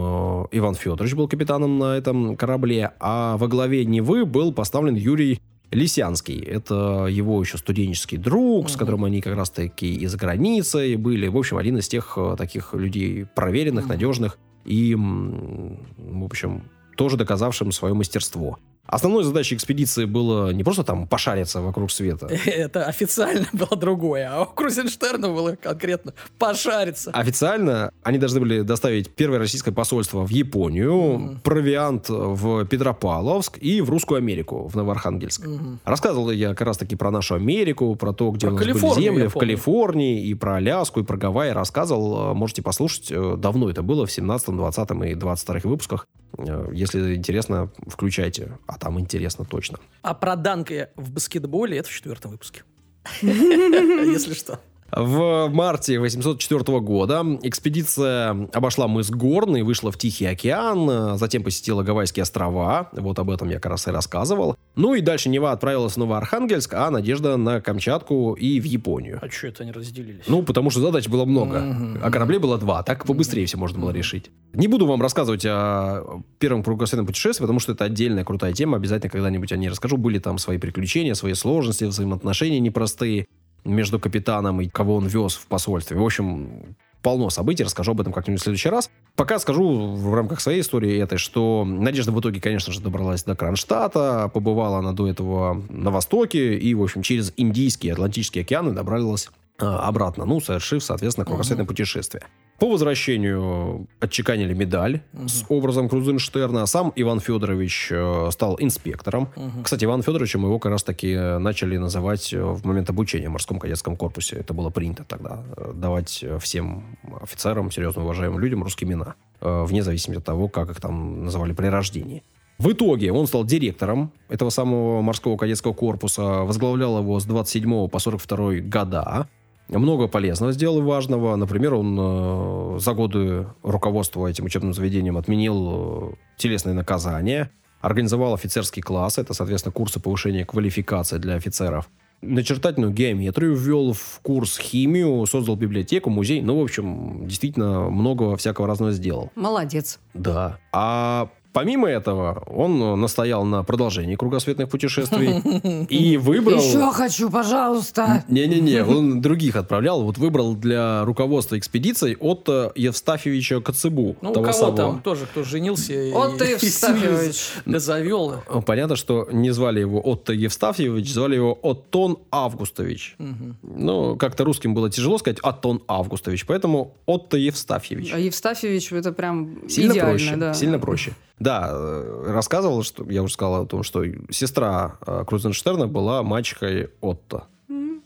Иван Федорович, был капитаном на этом корабле, а во главе «Невы» был поставлен Юрий Лисянский. Это его еще студенческий друг, с которым они как раз-таки и за границей были. В общем, один из тех таких людей проверенных, надежных и, в общем, тоже доказавшим свое мастерство. Основной задачей экспедиции было не просто там пошариться вокруг света. Это официально было другое, а у Крузенштерна было конкретно пошариться. Официально они должны были доставить первое российское посольство в Японию, mm-hmm. провиант в Петропавловск и в Русскую Америку, в Новоархангельск. Mm-hmm. Рассказывал я как раз-таки про нашу Америку, про то, где про у нас Калифорнию, были земли в Калифорнии, и про Аляску, и про Гавайи рассказывал. Можете послушать, давно это было, в семнадцатом, двадцатом и двадцать втором выпусках. Если интересно, включайте. А там интересно точно. А про данки в баскетболе это в четвертом выпуске. Если что. В марте восемьсот четвёртого года экспедиция обошла мыс Горный, вышла в Тихий океан, затем посетила Гавайские острова. Вот об этом я как раз и рассказывал. Ну и дальше «Нева» отправилась в Новоархангельск, а «Надежда» на Камчатку и в Японию. А что это они разделились? Ну, потому что задач было много, mm-hmm. а кораблей было два. Так побыстрее mm-hmm. все можно было решить. Не буду вам рассказывать о первом кругосветном путешествии, потому что это отдельная крутая тема. Обязательно когда-нибудь о ней расскажу. Были там свои приключения, свои сложности, взаимоотношения непростые между капитаном и кого он вез в посольстве. В общем, полно событий. Расскажу об этом как-нибудь в следующий раз. Пока скажу в рамках своей истории этой, что «Надежда» в итоге, конечно же, добралась до Кронштадта. Побывала она до этого на Востоке. И, в общем, через Индийские и Атлантические океаны добралась обратно. Ну, совершив, соответственно, кругосветное mm-hmm. путешествие. По возвращению отчеканили медаль mm-hmm. с образом Крузенштерна. Сам Иван Федорович стал инспектором. Mm-hmm. Кстати, Иван Федоровичем его как раз-таки начали называть в момент обучения в морском кадетском корпусе. Это было принято тогда. Давать всем офицерам, серьезно уважаемым людям русские имена. Вне зависимости от того, как их там называли при рождении. В итоге он стал директором этого самого морского кадетского корпуса. Возглавлял его с двадцать седьмого по сорок второй года. Много полезного сделал и важного. Например, он э, за годы руководства этим учебным заведением отменил э, телесные наказания, организовал офицерские классы, это, соответственно, курсы повышения квалификации для офицеров, начертательную геометрию ввел в курс, химию, создал библиотеку, музей. Ну, в общем, действительно, много всякого разного сделал. Молодец. Да. А... Помимо этого, он настоял на продолжении кругосветных путешествий и выбрал... Еще хочу, пожалуйста. Не-не-не, он других отправлял. Вот выбрал для руководства экспедицией Отто Евстафьевича Коцебу. Ну, у кого там тоже, кто женился и Отто Евстафьевич завел. Понятно, что не звали его Отто Евстафьевич, звали его Оттон Августович. Ну, как-то русским было тяжело сказать Оттон Августович, поэтому Отто Евстафьевич. А Евстафьевич это прям идеально, да. Сильно проще. Да, рассказывала, что я уже сказал о том, что сестра Крузенштерна была мачехой Отто.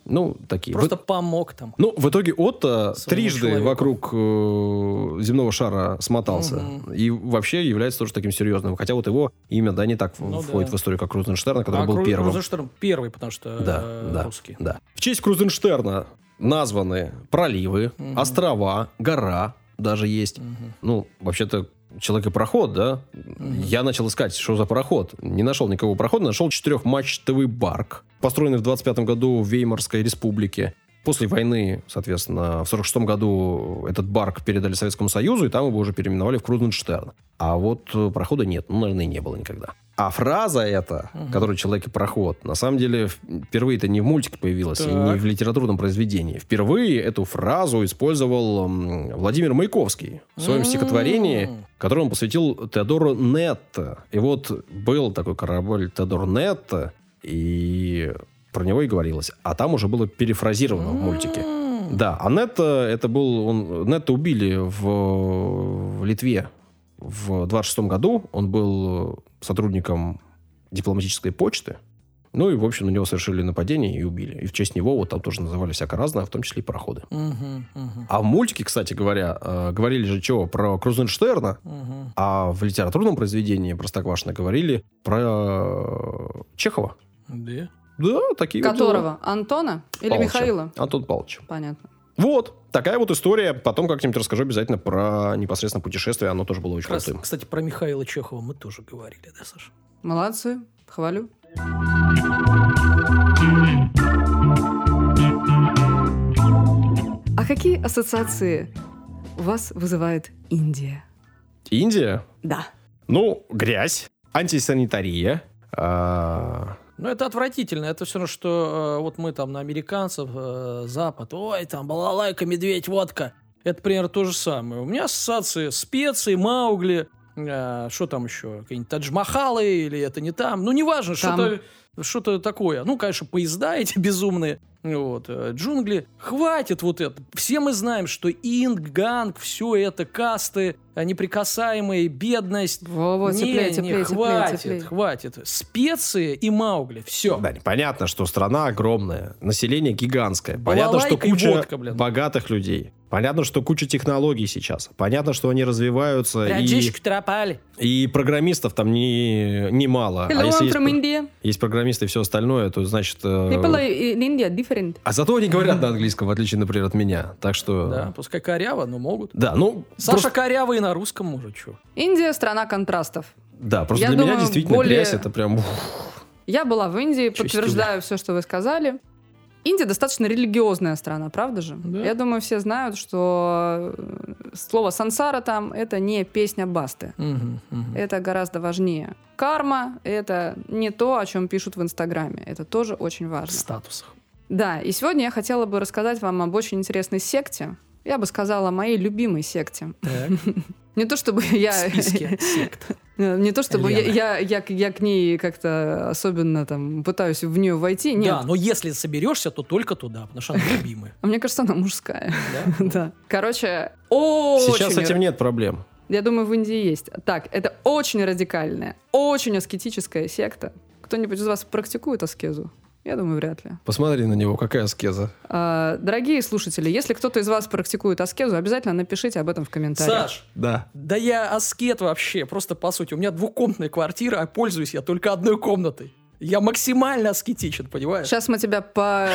Ну, такие. Просто в... помог там. Ну, в итоге Отто трижды человеку. вокруг э, земного шара смотался. Угу. И вообще является тоже таким серьезным. Хотя вот его имя, да, не так ну, входит да. в историю, как Крузенштерна, который а, был Кру... первым. Крузенштерн первый, потому что да, э, да, русский. Да. В честь Крузенштерна названы проливы, угу. острова, гора даже есть. Угу. Ну, вообще-то... Человек и пароход, да? Mm-hmm. Я начал искать, что за пароход. Не нашел никакого парохода, нашел четырехмачтовый барк, построенный в двадцать пятом году в Веймарской республике. После войны, соответственно, в сорок шестом году этот барк передали Советскому Союзу, и там его уже переименовали в Крузенштерн. А вот парохода нет, ну, наверное, и не было никогда. А фраза эта, mm-hmm. которую «Человек и пароход», на самом деле впервые-то не в мультике появилась, так. и не в литературном произведении. Впервые эту фразу использовал Владимир Маяковский в своем mm-hmm. стихотворении, которое он посвятил Теодору Нетто. И вот был такой корабль Теодор Нетто, и... Про него и говорилось. А там уже было перефразировано mm-hmm. в мультике. Да, а Нетто, это был... Он, Нетто убили в, в Литве в двадцать шестом году. Он был сотрудником дипломатической почты. Ну и, в общем, на него совершили нападение и убили. И в честь него вот там тоже называли всяко разное, в том числе и пароходы. Mm-hmm. Mm-hmm. А в мультике, кстати говоря, э, говорили же чего? Про Крузенштерна. Mm-hmm. А в литературном произведении «Простоквашино» говорили про Чехова. Да. Mm-hmm. Да, такие которого? Вот Антона или Павловича. Михаила? Антон Павлович. Понятно. Вот. Такая вот история. Потом как-нибудь расскажу обязательно про непосредственно путешествие. Оно тоже было очень Раз, крутым. Кстати, про Михаила Чехова мы тоже говорили, да, Саша? Молодцы. Хвалю. А какие ассоциации у вас вызывает Индия? Индия? Да. Ну, грязь, антисанитария, а... Ну, это отвратительно. Это все равно, что э, вот мы там на американцев, э, Запад, ой, там балалайка, медведь, водка. Это, примерно, то же самое. У меня ассоциации специи, Маугли, э, что там еще, какие-нибудь Тадж-махалы или это не там. Ну, неважно, там. Что-то, что-то такое. Ну, конечно, поезда эти безумные, вот, э, джунгли. Хватит вот это. Все мы знаем, что инг, ганг, все это, касты, неприкасаемые, бедность. Во-во, не, теплее, не, теплее, хватит, теплее. хватит. Специи и Маугли, все. Да, понятно, что страна огромная, население гигантское. Понятно, что куча водка, богатых людей. Понятно, что куча технологий сейчас. Понятно, что они развиваются. И, и программистов там не, не мало. Hello, а если есть, есть программисты и все остальное, то значит... People in India different. А зато они говорят на английском, в отличие, например, от меня. Так что... Да, пускай коряво, но могут. Да, ну... Саша просто... корявый на русском, может, что? Индия — страна контрастов. Да, просто я для думаю, меня действительно более... грязь — это прям... Я была в Индии, Чистила. подтверждаю все, что вы сказали. Индия достаточно религиозная страна, правда же? Да. Я думаю, все знают, что слово сансара там — это не песня Басты. Угу, угу. Это гораздо важнее. Карма — это не то, о чем пишут в Инстаграме. Это тоже очень важно. В статусах. Да, и сегодня я хотела бы рассказать вам об очень интересной секте. Я бы сказала, о моей любимой секте. Не то чтобы я... Списки сект. Не то чтобы я, я, я, я к ней как-то особенно там пытаюсь в нее войти. Нет. Да, но если соберешься, то только туда, потому что она любимая. А мне кажется, она мужская. Да? Да. Короче, очень... Сейчас с этим нет проблем. Я думаю, в Индии есть. Так, это очень радикальная, очень аскетическая секта. Кто-нибудь из вас практикует аскезу? Я думаю, вряд ли. Посмотри на него, какая аскеза. А, дорогие слушатели, если кто-то из вас практикует аскезу, обязательно напишите об этом в комментариях. Саш, да. Да я аскет вообще, просто по сути. У меня двухкомнатная квартира, а пользуюсь я только одной комнатой. Я максимально аскетичен, понимаешь? Сейчас мы тебя по,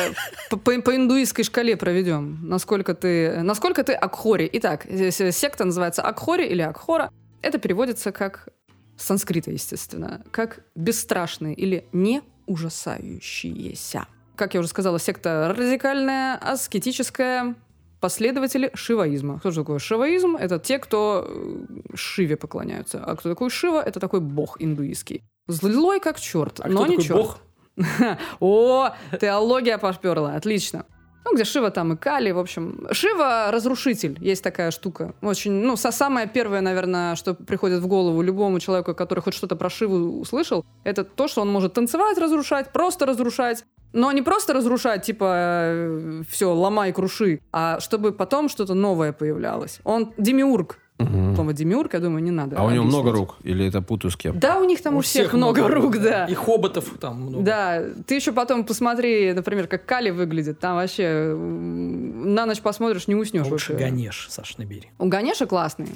по, по, по индуистской шкале проведем. Насколько ты, насколько ты Агхори. Итак, секта называется Агхори или Агхора. Это переводится как, с санскрита, естественно, как бесстрашные или не ужасающиеся. Как я уже сказала, секта радикальная, аскетическая, последователи шиваизма. Кто же такой шиваизм? Это те, кто Шиве поклоняются. А кто такой Шива? Это такой бог индуистский. Злой как черт, а но не черт. О, теология поперла, отлично. Ну, где Шива, там и Кали, в общем. Шива — разрушитель, есть такая штука. Очень, ну, самое первое, наверное, что приходит в голову любому человеку, который хоть что-то про Шиву услышал, это то, что он может танцевать, разрушать, просто разрушать. Но не просто разрушать, типа, все, ломай, круши, а чтобы потом что-то новое появлялось. Он демиург. Угу. Тома Демиург, я думаю, не надо. А объяснить. У него много рук? Или это путаю с кем? Да, у них там у, у всех, всех много, много рук, да. И хоботов там много. Да, ты еще потом посмотри, например, как Кали выглядит. Там вообще на ночь посмотришь, не уснешь. Лучше вообще. Ганеш, Саш, набери. У Ганеша классный.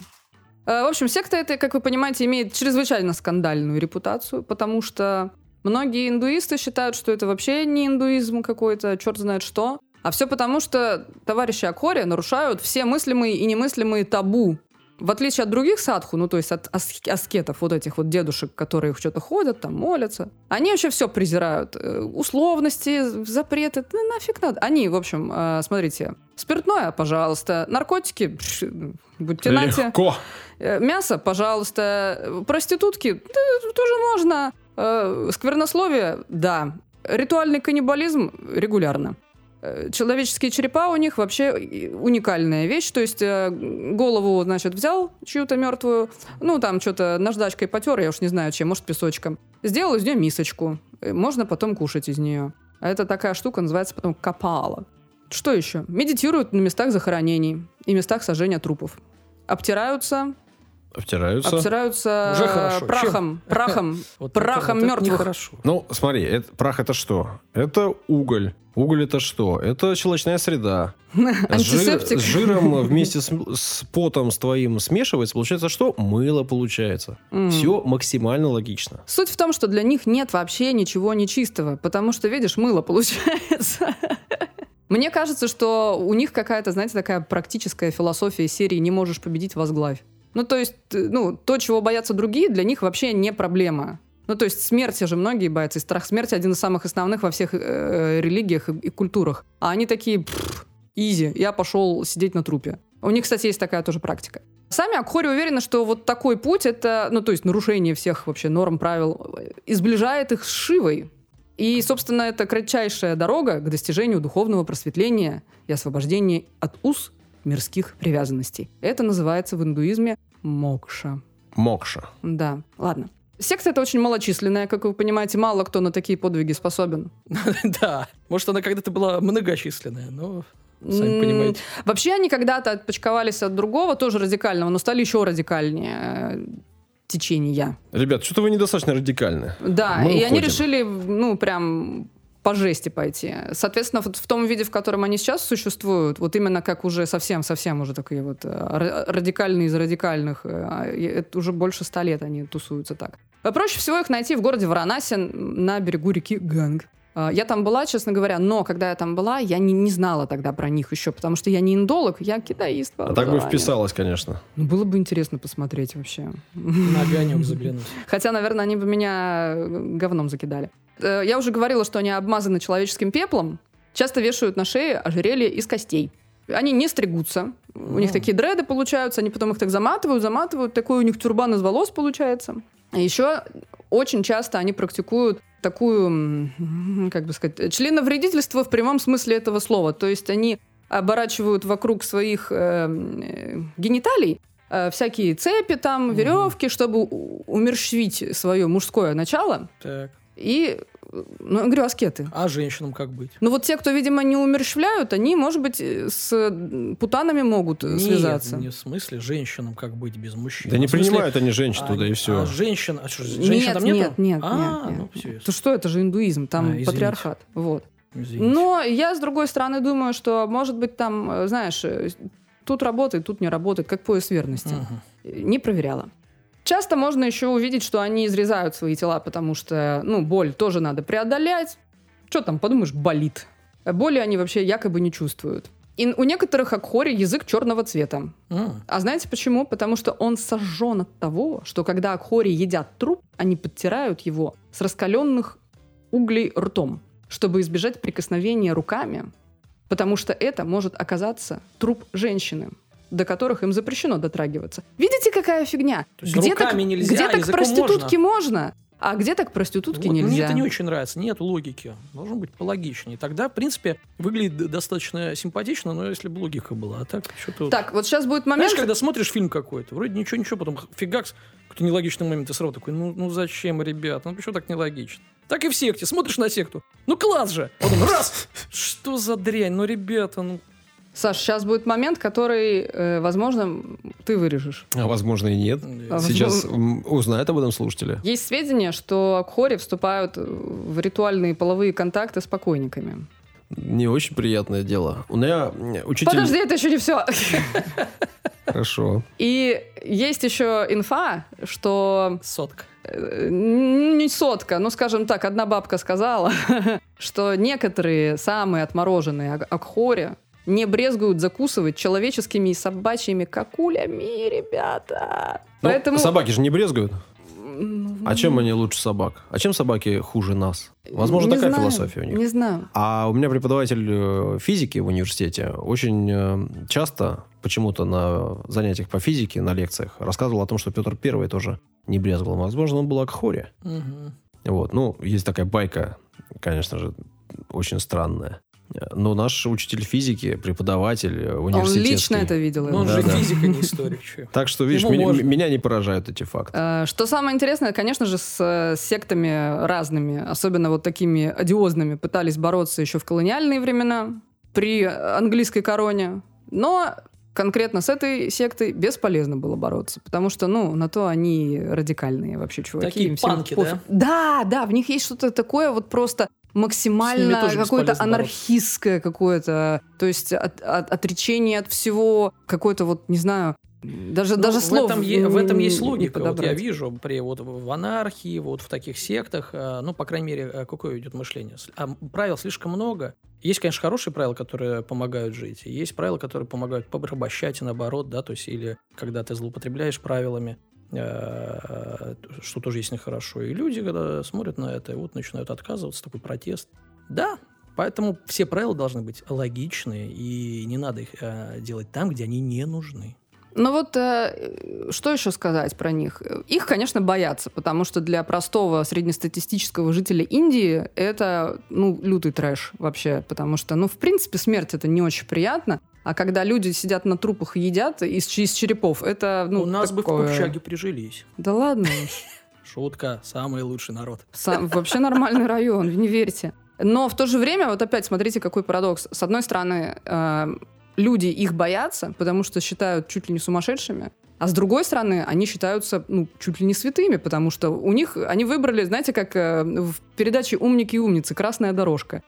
В общем, секта эта, как вы понимаете, имеет чрезвычайно скандальную репутацию, потому что многие индуисты считают, что это вообще не индуизм какой-то, черт знает что. А все потому, что товарищи Агхори нарушают все мыслимые и немыслимые табу. В отличие от других садху, ну то есть от аскетов, вот этих вот дедушек, которые что-то ходят, там молятся, они вообще все презирают. Условности, запреты, ну, нафиг надо. Они, в общем, смотрите, спиртное, пожалуйста, наркотики, будьте нате. Легко. Мясо, пожалуйста, проститутки, да, тоже можно. Сквернословие, да. Ритуальный каннибализм регулярно. Человеческие черепа у них вообще уникальная вещь. То есть голову, значит, взял чью-то мертвую, ну, там что-то наждачкой потер, я уж не знаю чем, может, песочком. Сделал из нее мисочку. Можно потом кушать из нее. А это такая штука, называется потом капала. Что еще? Медитируют на местах захоронений и местах сожжения трупов. Обтираются... Обтираются. Обтираются уже хорошо. прахом, прахом, вот прахом это, вот мертвых. Хорошо. Ну, смотри, это, прах это что? Это уголь. Уголь это что? Это щелочная среда. Антисептик. С жиром вместе с, с потом с твоим смешивается, получается что? Мыло получается. Mm. Все максимально логично. Суть в том, что для них нет вообще ничего нечистого, потому что, видишь, мыло получается... Мне кажется, что у них какая-то, знаете, такая практическая философия серии «Не можешь победить, возглавь». Ну, то есть, ну, то, чего боятся другие, для них вообще не проблема. Ну, то есть, смерти же многие боятся, и страх смерти один из самых основных во всех э, религиях и, и культурах. А они такие, изи, я пошел сидеть на трупе. У них, кстати, есть такая тоже практика. Сами Агхори уверены, что вот такой путь, это, ну, то есть, нарушение всех вообще норм, правил, изближает их с Шивой. И, собственно, это кратчайшая дорога к достижению духовного просветления и освобождения от уз мирских привязанностей. Это называется в индуизме мокша. Мокша. Да, ладно. Секта это очень малочисленная, как вы понимаете, мало кто на такие подвиги способен. Да, может, она когда-то была многочисленная, но... Сами понимаете. Вообще они когда-то отпочковались от другого, тоже радикального, но стали еще радикальнее течения. Ребят, что-то вы недостаточно радикальны. Да, и они решили, ну, прям... по жести пойти. Соответственно, в том виде, в котором они сейчас существуют, вот именно как уже совсем-совсем уже такие вот радикальные из радикальных, это уже больше ста лет они тусуются так. Проще всего их найти в городе Варанаси на берегу реки Ганг. Я там была, честно говоря, но когда я там была, я не, не знала тогда про них еще, потому что я не индолог, я китаист. А так бы вписалась, конечно. Ну, было бы интересно посмотреть вообще. На огонек заглянуть. Хотя, наверное, они бы меня говном закидали. Я уже говорила, что они обмазаны человеческим пеплом, часто вешают на шее ожерелья из костей. Они не стригутся, у них такие дреды получаются, они потом их так заматывают, заматывают, такой у них тюрбан из волос получается. А еще очень часто они практикуют такую, как бы сказать, членовредительство в прямом смысле этого слова. То есть они оборачивают вокруг своих э, гениталий всякие цепи, там, веревки, чтобы умерщвить свое мужское начало. Так. И, ну, я говорю, аскеты. А женщинам как быть? Ну, вот те, кто, видимо, не умерщвляют, они, может быть, с путанами могут не, связаться. Не в смысле женщинам как быть без мужчин. Да не смысле... принимают они женщин а, туда, и все. А женщин... А что, женщин нет, там нет, нету? Нет, а, нет, нет. Ну, все, то что, это же индуизм, там а, патриархат. Вот. Извините. Но я, с другой стороны, думаю, что, может быть, там, знаешь, тут работает, тут не работает, как пояс верности. Ага. Не проверяла. Часто можно еще увидеть, что они изрезают свои тела, потому что, ну, боль тоже надо преодолеть. Что там, подумаешь, болит. Боли они вообще якобы не чувствуют. И у некоторых Агхори язык черного цвета. Mm. А знаете почему? Потому что он сожжен от того, что когда Агхори едят труп, они подтирают его с раскаленных углей ртом, чтобы избежать прикосновения руками, потому что это может оказаться труп женщины, до которых им запрещено дотрагиваться. Видите, какая фигня? Где так, нельзя, где так проститутки можно? можно, а где так проститутки вот, нельзя? Мне это не очень нравится, нет логики. Должен быть пологичнее. Тогда, в принципе, выглядит достаточно симпатично, но если бы логика была. А так что-то... Так, вот сейчас будет момент... Знаешь, когда смотришь фильм какой-то, вроде ничего-ничего, потом фигакс, какой-то нелогичный момент, ты сразу такой, ну, ну зачем, ребят? Ну почему так нелогично? Так и в секте. Смотришь на секту. Ну класс же! Потом раз! Что за дрянь? Ну, ребята, ну... Саш, сейчас будет момент, который, возможно, ты вырежешь. А возможно и нет. А сейчас возможно... узнают об этом слушатели. Есть сведения, что Агхори вступают в ритуальные половые контакты с покойниками. Не очень приятное дело. У меня учитель... Подожди, это еще не все. Хорошо. И есть еще инфа, что... Сотка. Не сотка, но, скажем так, одна бабка сказала, что некоторые самые отмороженные Агхори не брезгуют закусывать человеческими и собачьими какулями, ребята. Ну, поэтому... Собаки же не брезгуют. А чем они лучше собак? А чем собаки хуже нас? Возможно, не такая знаю, философия у них. Не знаю. А у меня преподаватель физики в университете очень часто, почему-то на занятиях по физике, на лекциях, рассказывал о том, что Петр Первый тоже не брезговал. Возможно, он был Агхори. Угу. Вот. Ну, есть такая байка, конечно же, очень странная. Но наш учитель физики, преподаватель университетский... Он лично это видел. Он да, же да. физик, а не историк. Че. Так что, видишь, меня, меня не поражают эти факты. Что самое интересное, конечно же, с сектами разными, особенно вот такими одиозными, пытались бороться еще в колониальные времена при английской короне. Но конкретно с этой сектой бесполезно было бороться, потому что, ну, на то они радикальные вообще чуваки. Такие панки, да? Да, да, в них есть что-то такое вот просто... максимально какое-то анархистское бороться. Какое-то, то есть от, от, отречение от всего, какое-то вот, не знаю, даже, даже в слов этом е- В этом есть логика, вот я вижу при, вот, в анархии, вот в таких сектах, ну, по крайней мере, какое идет мышление. А правил слишком много. Есть, конечно, хорошие правила, которые помогают жить, и есть правила, которые помогают порабощать и наоборот, да, то есть или когда ты злоупотребляешь правилами, что тоже есть нехорошо. И люди, когда смотрят на это, вот начинают отказываться, такой протест. Да, поэтому все правила должны быть логичные, и не надо их э, делать там, где они не нужны. Ну вот, э, что еще сказать про них? Их, конечно, боятся, потому что для простого среднестатистического жителя Индии это, ну, лютый трэш вообще, потому что, ну, в принципе, смерть — это не очень приятно. А когда люди сидят на трупах и едят из, из черепов, это, ну, у нас такое... бы в общаге прижились. Да ладно. Шутка. Самый лучший народ. Сам, вообще нормальный район, не верьте. Но в то же время, вот опять смотрите, какой парадокс. С одной стороны, э, люди их боятся, потому что считают чуть ли не сумасшедшими. А с другой стороны, они считаются, ну, чуть ли не святыми, потому что у них... Они выбрали, знаете, как э, в передаче «Умники и умницы» «Красная дорожка».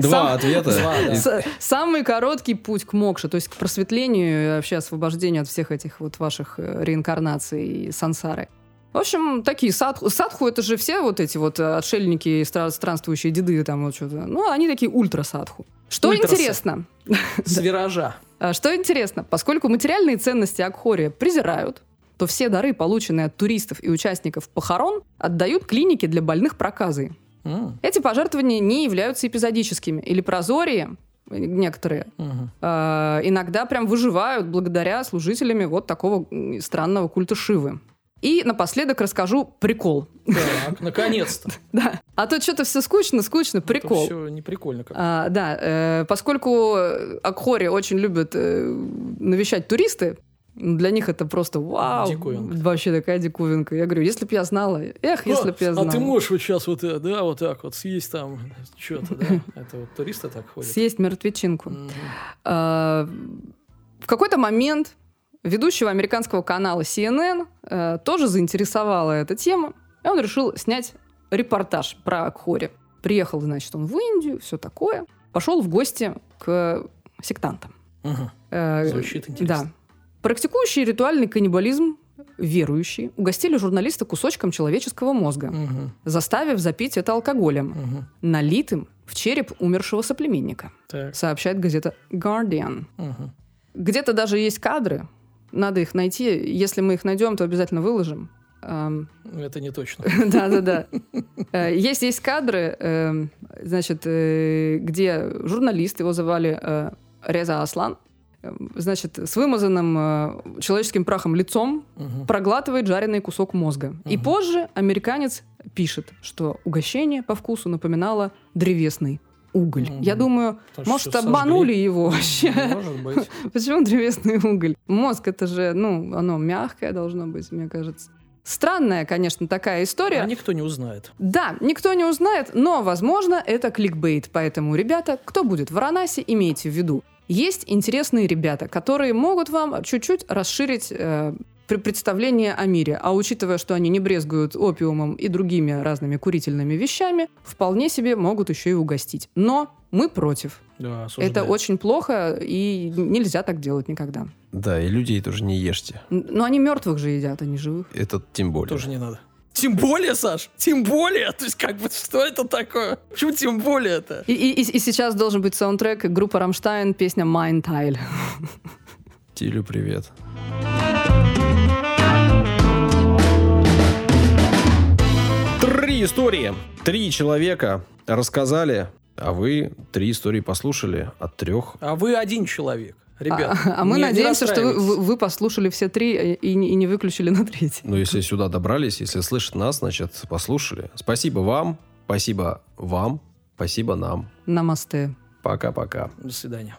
Два Сам... ответа. С... Самый короткий путь к мокше, то есть к просветлению и вообще освобождению от всех этих вот ваших реинкарнаций и сансары. В общем, такие садху. Садху — это же все вот эти вот отшельники, стра... странствующие деды там вот что-то. Ну, они такие ультра-садху. Что Ультрасы. Интересно... С виража. Что интересно, поскольку материальные ценности Агхори презирают, то все дары, полученные от туристов и участников похорон, отдают клинике для больных проказой. Эти пожертвования не являются эпизодическими. Или прозории некоторые угу. э, иногда прям выживают благодаря служителями вот такого странного культа Шивы. И напоследок расскажу прикол. Так, наконец-то. Да. А то что-то все скучно, скучно, прикол. Это все не прикольно как-то. А, да, э, поскольку Агхори очень любят э, навещать туристы, для них это просто вау, диковинка. Вообще такая диковинка. Я говорю, если б я знала, эх, если а, б я знала. А ты можешь вот сейчас вот, да, вот так вот съесть там что-то, да? Это вот туристы так ходят. Съесть мертвечинку. Mm-hmm. А, в какой-то момент ведущего американского канала Си Эн Эн а, тоже заинтересовала эта тема, и он решил снять репортаж про Агхори. Приехал, значит, он в Индию, все такое. Пошел в гости к сектантам. Uh-huh. А, звучит интересно. Да. Практикующие ритуальный каннибализм, верующие, угостили журналиста кусочком человеческого мозга, угу. заставив запить это алкоголем, угу. налитым в череп умершего соплеменника, так. сообщает газета Guardian. Угу. Где-то даже есть кадры, надо их найти. Если мы их найдем, то обязательно выложим. Это не точно. Да-да-да. Есть есть кадры, значит, где журналист, его звали Реза Аслан, значит, с вымазанным э, человеческим прахом лицом угу. проглатывает жареный кусок мозга. Угу. И позже американец пишет, что угощение по вкусу напоминало древесный уголь. Угу. Я думаю, потому может, обманули сожгли. Его вообще. Может быть. Почему древесный уголь? Мозг, это же, ну, оно мягкое должно быть, мне кажется. Странная, конечно, такая история. А никто не узнает. Да, никто не узнает, но, возможно, это кликбейт. Поэтому, ребята, кто будет в Варанаси, имейте в виду. есть интересные ребята, которые могут вам чуть-чуть расширить э, представление о мире. А учитывая, что они не брезгуют опиумом и другими разными курительными вещами, вполне себе могут еще и угостить. Но мы против. Да, это очень плохо, и нельзя так делать никогда. Да, и людей тоже не ешьте. Но они мертвых же едят, а не живых. Это тем более. Тоже не надо. Тем более, Саш, тем более, то есть как бы что это такое? Почему тем более-то? И, и, и сейчас должен быть саундтрек группы «Рамштайн», песня «Mein Teil». Тилю привет. Три истории. Три человека рассказали, а вы три истории послушали от трех. А вы один человек. Ребят, а, а мы не, надеемся, не что вы, вы послушали все три и, и не выключили на третий. Ну, если сюда добрались, если слышат нас, значит, послушали. Спасибо вам, спасибо вам, спасибо нам. Намасте. Пока-пока. До свидания.